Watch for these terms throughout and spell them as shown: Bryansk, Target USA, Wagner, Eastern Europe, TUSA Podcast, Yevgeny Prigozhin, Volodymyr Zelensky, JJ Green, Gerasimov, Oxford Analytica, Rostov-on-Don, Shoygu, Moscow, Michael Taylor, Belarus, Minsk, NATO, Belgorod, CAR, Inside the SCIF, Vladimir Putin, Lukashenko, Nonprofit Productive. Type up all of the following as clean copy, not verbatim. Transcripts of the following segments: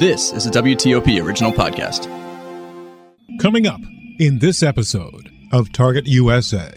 This is a WTOP original podcast. Coming up in this episode of Target USA.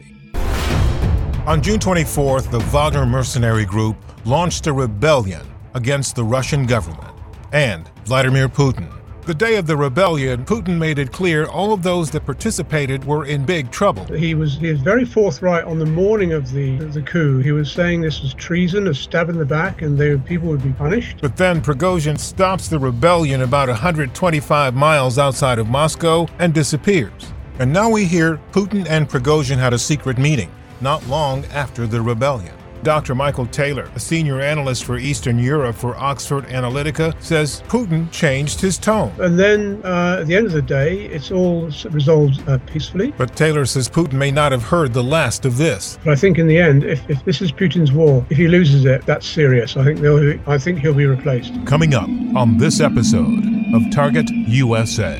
On June 24th, the Wagner mercenary group launched a rebellion against the Russian government and Vladimir Putin. The day of the rebellion, Putin made it clear all of those that participated were in big trouble. He was very forthright on the morning of the coup. He was saying this is treason, a stab in the back, and people would be punished. But then Prigozhin stops the rebellion about 125 miles outside of Moscow and disappears. And now we hear Putin and Prigozhin had a secret meeting not long after the rebellion. Dr. Michael Taylor, a senior analyst for Eastern Europe for Oxford Analytica, says Putin changed his tone. And then at the end of the day, it's all resolved peacefully. But Taylor says Putin may not have heard the last of this. But I think in the end, if this is Putin's war, if he loses it, that's serious. I think he'll be replaced. Coming up on this episode of Target USA,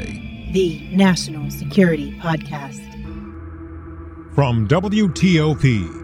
the National Security Podcast. From WTOP.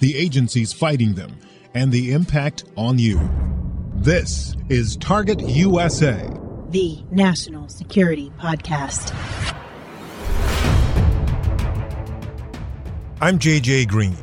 the agencies fighting them, and the impact on you. This is Target USA, the National Security Podcast. I'm JJ Green.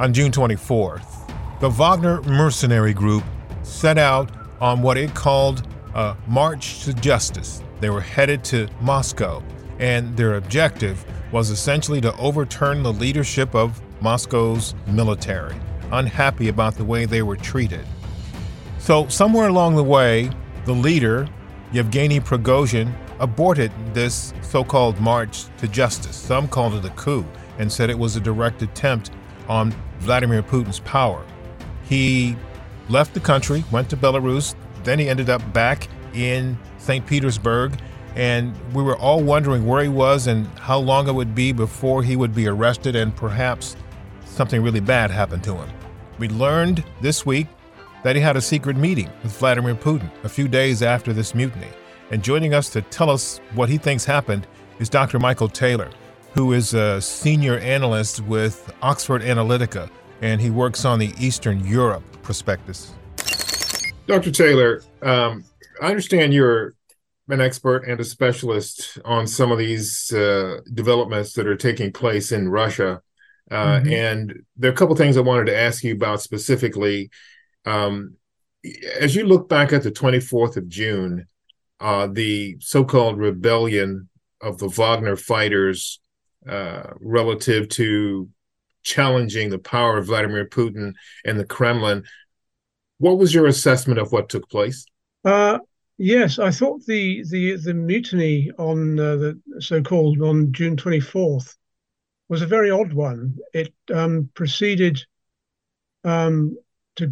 On June 24th, the Wagner mercenary group set out on what it called a march to justice. They were headed to Moscow, and their objective was essentially to overturn the leadership of Moscow's military, unhappy about the way they were treated. So somewhere along the way, the leader, Yevgeny Prigozhin, aborted this so-called march to justice. Some called it a coup and said it was a direct attempt on Vladimir Putin's power. He left the country, went to Belarus, then he ended up back in St. Petersburg, and we were all wondering where he was and how long it would be before he would be arrested and perhaps something really bad happened to him. We learned this week that he had a secret meeting with Vladimir Putin a few days after this mutiny. And joining us to tell us what he thinks happened is Dr. Michael Taylor, who is a senior analyst with Oxford Analytica, and he works on the Eastern Europe prospectus. Dr. Taylor, I understand you're an expert and a specialist on some of these developments that are taking place in Russia. And there are a couple of things I wanted to ask you about specifically. As you look back at the 24th of June, the so-called rebellion of the Wagner fighters relative to challenging the power of Vladimir Putin and the Kremlin, what was your assessment of what took place? Yes, I thought the mutiny on the so-called on June 24th was a very odd one. It proceeded to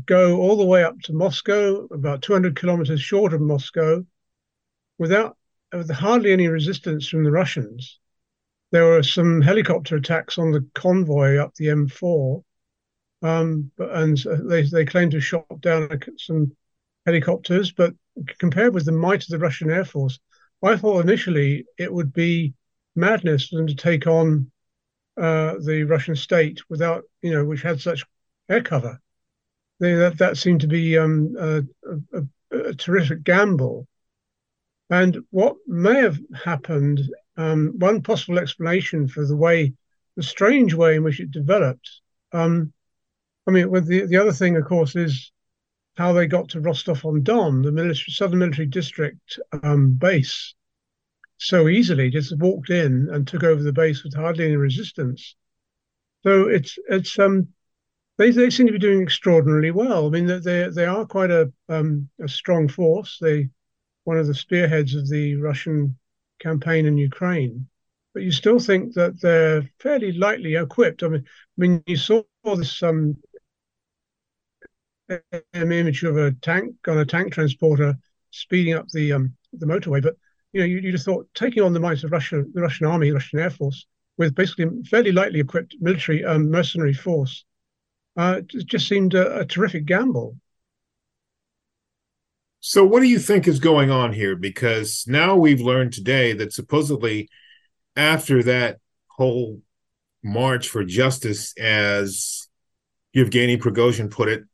go all the way up to Moscow, about 200 kilometers short of Moscow, with hardly any resistance from the Russians. There were some helicopter attacks on the convoy up the M4, and they claimed to have shot down some helicopters, but compared with the might of the Russian Air Force, I thought initially it would be madness for them to take on the Russian state without, which had such air cover. That seemed to be a terrific gamble. And what may have happened, one possible explanation for the strange way in which it developed. The other thing, of course, is how they got to Rostov-on-Don, the southern military district base, so easily, just walked in and took over the base with hardly any resistance. So they seem to be doing extraordinarily well. I mean, they are quite a strong force. One of the spearheads of the Russian campaign in Ukraine. But you still think that they're fairly lightly equipped. I mean, you saw this image of a tank on a tank transporter speeding up the motorway. But you just thought taking on the might of Russia, the Russian army, Russian air force, with basically fairly lightly equipped military mercenary force, it just seemed a terrific gamble. So what do you think is going on here? Because now we've learned today that supposedly after that whole march for justice, as Yevgeny Prigozhin put it,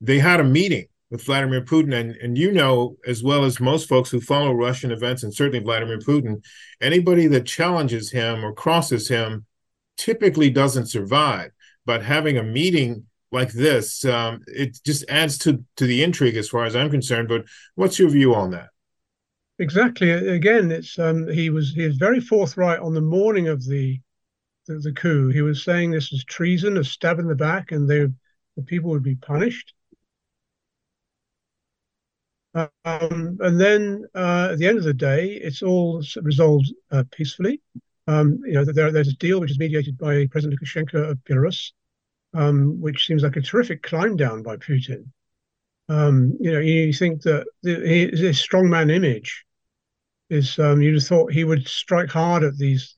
they had a meeting with Vladimir Putin. And you know, as well as most folks who follow Russian events, and certainly Vladimir Putin, anybody that challenges him or crosses him typically doesn't survive. But having a meeting like this, it just adds to the intrigue as far as I'm concerned. But what's your view on that? Exactly. Again, it's he was very forthright on the morning of the coup. He was saying this is treason, a stab in the back, and the people would be punished. And then at the end of the day, it's all resolved peacefully. There's a deal which is mediated by President Lukashenko of Belarus, which seems like a terrific climb down by Putin. You think that his strongman image is, you'd have thought he would strike hard at these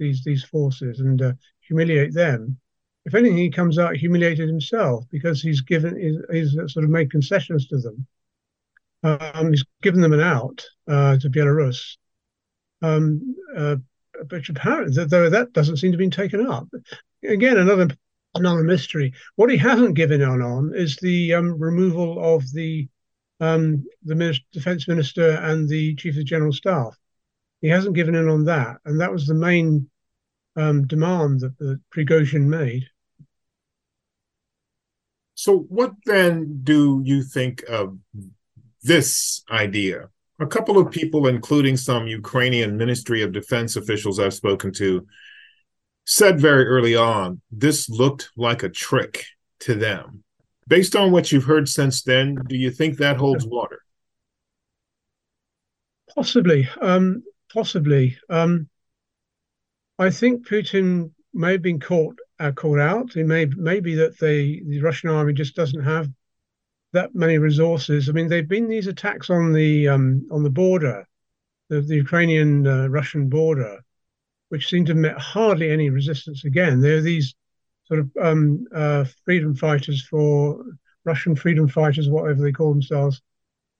forces and humiliate them. If anything, he comes out humiliated himself because he's sort of made concessions to them. He's given them an out to Belarus, but apparently, though, that doesn't seem to have been taken up. Again, another mystery. What he hasn't given on is the removal of the defense minister and the chief of general staff. He hasn't given in on that, and that was the main demand that Prigozhin made. So what then do you think of this idea? A couple of people, including some Ukrainian Ministry of Defense officials I've spoken to, said very early on, this looked like a trick to them. Based on what you've heard since then, do you think that holds water? Possibly. Possibly. I think Putin may have been caught out. It may be that the Russian army just doesn't have that many resources. I mean, there've been these attacks on the border, the Ukrainian-Russian border, which seem to have met hardly any resistance again. There are these sort of Russian freedom fighters, whatever they call themselves,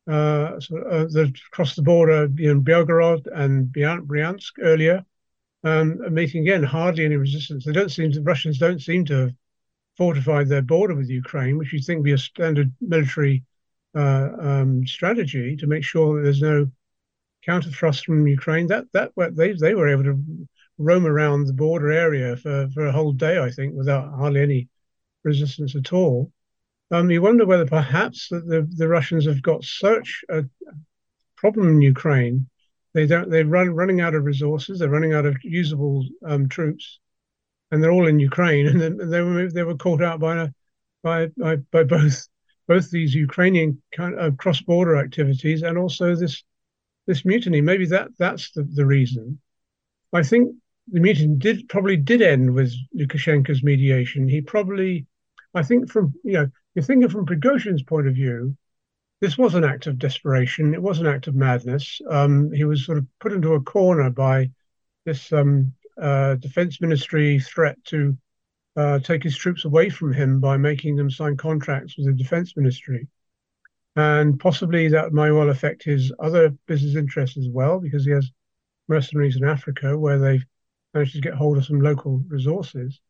that crossed the border in Belgorod and Bryansk earlier, meeting again, hardly any resistance. The Russians don't seem to have fortified their border with Ukraine, which you'd think would be a standard military strategy to make sure that there's no counter thrust from Ukraine. They were able to roam around the border area for a whole day, I think, without hardly any resistance at all. You wonder whether perhaps that the Russians have got such a problem in Ukraine, they're running out of resources, they're running out of usable troops, and they're all in Ukraine, and they were caught out by both these Ukrainian kind of cross-border activities and also this mutiny. Maybe that's the reason. I think the mutiny probably did end with Lukashenko's mediation. You're thinking from Prigozhin's point of view, this was an act of desperation. It was an act of madness. He was sort of put into a corner by this defense ministry threat to take his troops away from him by making them sign contracts with the defense ministry. And possibly that may well affect his other business interests as well, because he has mercenaries in Africa where they've managed to get hold of some local resources.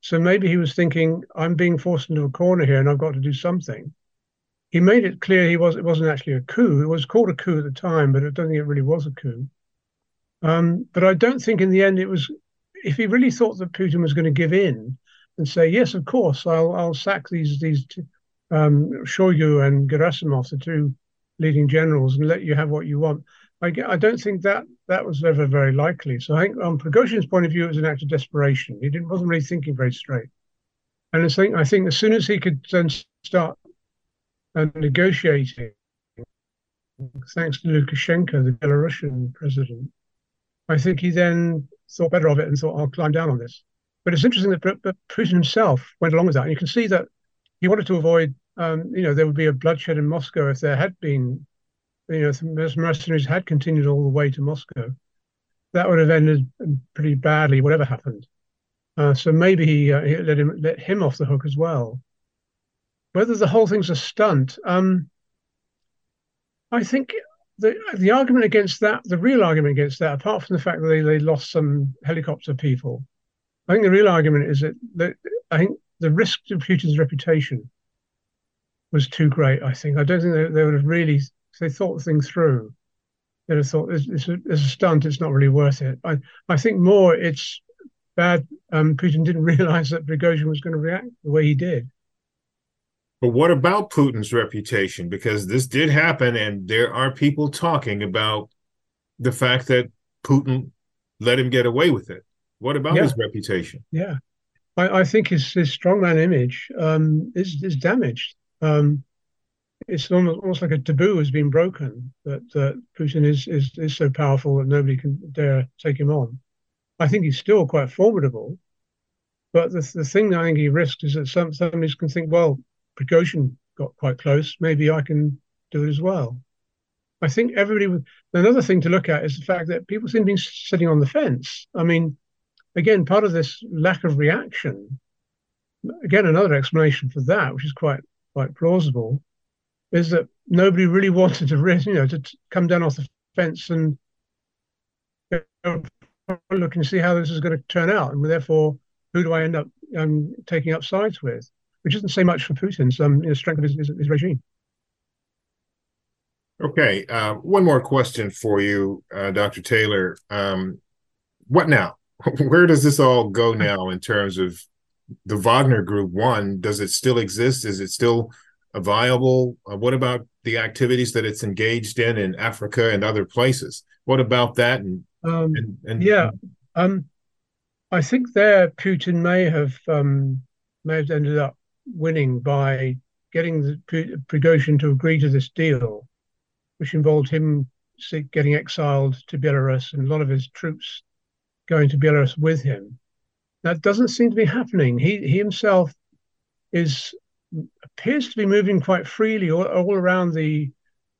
So maybe he was thinking, I'm being forced into a corner here and I've got to do something. He made it clear it wasn't actually a coup. It was called a coup at the time, but I don't think it really was a coup. But I don't think in the end if he really thought that Putin was going to give in and say, yes, of course, I'll sack these Shoygu and Gerasimov, the two leading generals, and let you have what you want. I don't think that was ever very likely. So I think on Prigozhin's point of view, it was an act of desperation. He wasn't really thinking very straight. And I think as soon as he could then start negotiating, thanks to Lukashenko, the Belarusian president, I think he then thought better of it and thought, I'll climb down on this. But it's interesting that Putin himself went along with that. And you can see that he wanted to avoid, there would be a bloodshed in Moscow if there had been, if mercenaries had continued all the way to Moscow. That would have ended pretty badly, whatever happened. So maybe he let him off the hook as well. Whether the whole thing's a stunt, I think the argument against that, the real argument against that, apart from the fact that they lost some helicopter people, I think the real argument is that I think the risk to Putin's reputation was too great, I think. I don't think they would have really, if they thought the thing through, they'd have thought, it's a stunt, it's not really worth it. I think more it's bad Putin didn't realize that Prigozhin was going to react the way he did. But what about Putin's reputation? Because this did happen, and there are people talking about the fact that Putin let him get away with it. What about his reputation? Yeah, I think his strongman image is damaged. It's almost like a taboo has been broken, that Putin is so powerful that nobody can dare take him on. I think he's still quite formidable, but the thing I think he risks is that some can think, well, Prigozhin got quite close, maybe I can do it as well. I think another thing to look at is the fact that people seem to be sitting on the fence. I mean, again, part of this lack of reaction, again, another explanation for that, which is quite plausible, is that nobody really wanted to risk, to come down off the fence and look and see how this is going to turn out. And therefore, who do I end up taking up sides with? Which doesn't say much for Putin's strength of his regime. Okay, one more question for you, Dr. Taylor. What now? Where does this all go now in terms of the Wagner Group? One, does it still exist? Is it still viable? What about the activities that it's engaged in Africa and other places? What about that? I think there Putin may have ended up winning by getting Prigozhin to agree to this deal, which involved him getting exiled to Belarus and a lot of his troops going to Belarus with him. That doesn't seem to be happening. He himself appears to be moving quite freely all around the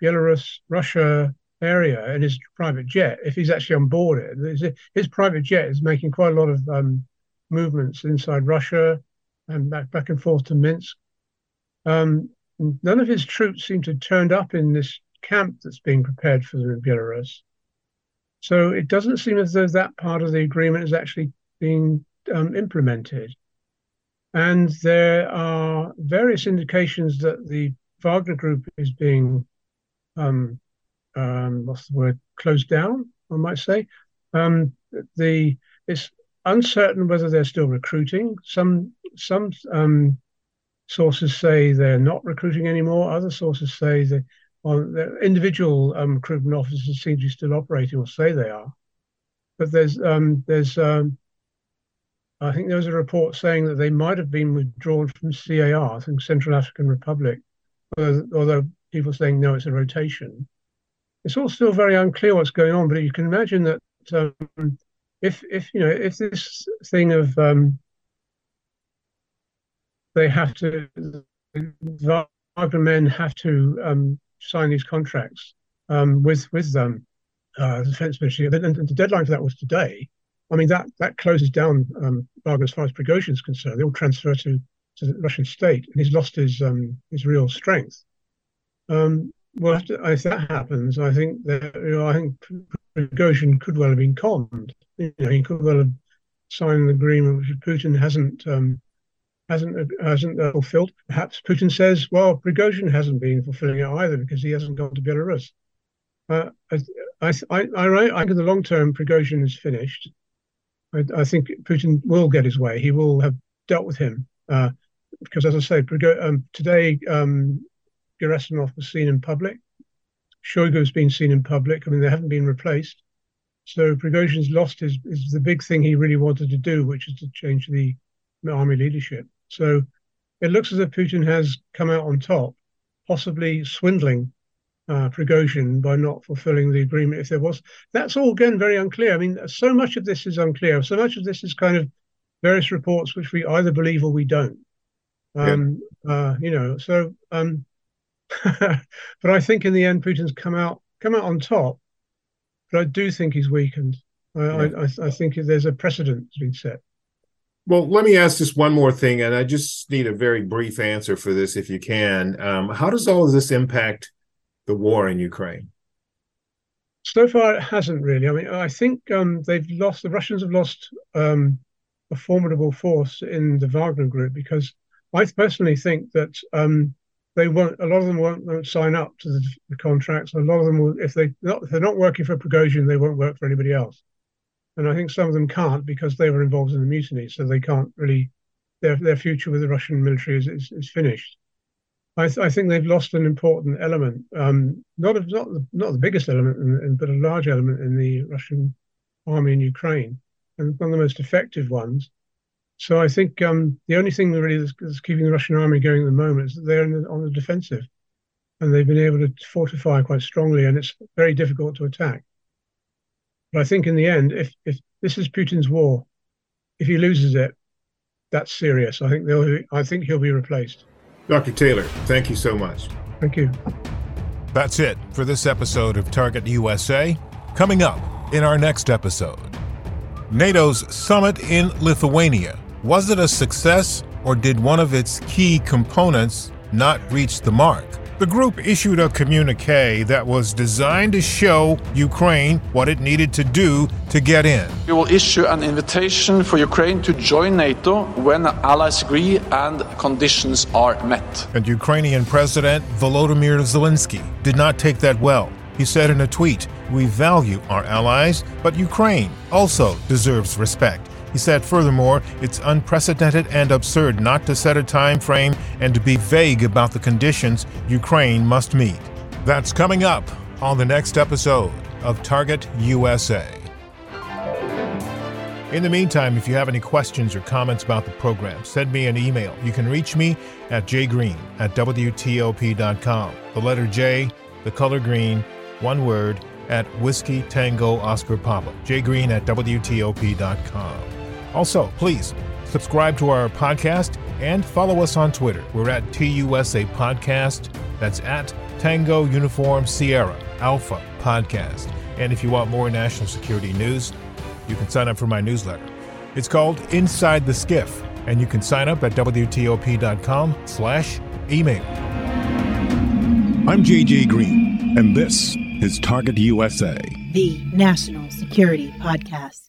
Belarus-Russia area in his private jet, if he's actually on board it. His private jet is making quite a lot of movements inside Russia and back and forth to Minsk. None of his troops seem to have turned up in this camp that's being prepared for them in Belarus. So it doesn't seem as though that part of the agreement is actually being implemented. And there are various indications that the Wagner Group is being, closed down, I might say. It's uncertain whether they're still recruiting. Some sources say they're not recruiting anymore. Other sources say that the individual recruitment officers seem to be still operating, or say they are. But I think there was a report saying that they might have been withdrawn from CAR, I think Central African Republic, although people are saying, no, it's a rotation. It's all still very unclear what's going on, but you can imagine that if this thing of Wagner men have to sign these contracts with the defense ministry, and the deadline for that was today. I mean, that closes down Wagner as far as Prigozhin is concerned. They all transfer to the Russian state, and he's lost his real strength. If that happens, I think that Prigozhin could well have been conned. He could well have signed an agreement which Putin hasn't fulfilled. Perhaps Putin says, well, Prigozhin hasn't been fulfilling it either because he hasn't gone to Belarus. I think in the long term, Prigozhin is finished. I think Putin will get his way. He will have dealt with him because, as I said, today Gerasimov was seen in public. Shoygu has been seen in public. I mean, they haven't been replaced. So Prigozhin's lost is the big thing he really wanted to do, which is to change the army leadership. So it looks as if Putin has come out on top, possibly swindling Prigozhin by not fulfilling the agreement, if there was. That's all, again, very unclear. I mean, so much of this is unclear. So much of this is kind of various reports which we either believe or we don't. But I think in the end, Putin's come out on top. But I do think he's weakened. I think there's a precedent that's been set. Well, let me ask just one more thing, and I just need a very brief answer for this, if you can. How does all of this impact the war in Ukraine? So far, it hasn't really. I mean, I think the Russians have lost a formidable force in the Wagner group, because I personally think that a lot of them won't sign up to the contracts. A lot of them will, if they're not working for Prigozhin, they won't work for anybody else. And I think some of them can't, because they were involved in the mutiny, so they can't really, their future with the Russian military is finished. I think they've lost an important element, not the biggest element, but a large element in the Russian army in Ukraine, and one of the most effective ones. So I think the only thing really that's keeping the Russian army going at the moment is that they're on the defensive, and they've been able to fortify quite strongly, and it's very difficult to attack. But I think in the end, if this is Putin's war, if he loses it, that's serious. I think he'll be replaced. Dr. Taylor, thank you so much. Thank you. That's it for this episode of Target USA. Coming up in our next episode, NATO's summit in Lithuania. Was it a success, or did one of its key components not reach the mark? The group issued a communique that was designed to show Ukraine what it needed to do to get in. We will issue an invitation for Ukraine to join NATO when allies agree and conditions are met. And Ukrainian President Volodymyr Zelensky did not take that well. He said in a tweet, "We value our allies, but Ukraine also deserves respect." He said, furthermore, "It's unprecedented and absurd not to set a time frame and to be vague about the conditions Ukraine must meet." That's coming up on the next episode of Target USA. In the meantime, if you have any questions or comments about the program, send me an email. You can reach me at jgreen@wtop.com. The letter J, the color green, one word, @WhiskeyTangoOscarPapa, jgreen@wtop.com. Also, please subscribe to our podcast and follow us on Twitter. We're at TUSA Podcast. That's @TangoUniformSierraAlphaPodcast. And if you want more national security news, you can sign up for my newsletter. It's called Inside the SCIF, and you can sign up at wtop.com/email. I'm JJ Green, and this is Target USA, the National Security Podcast.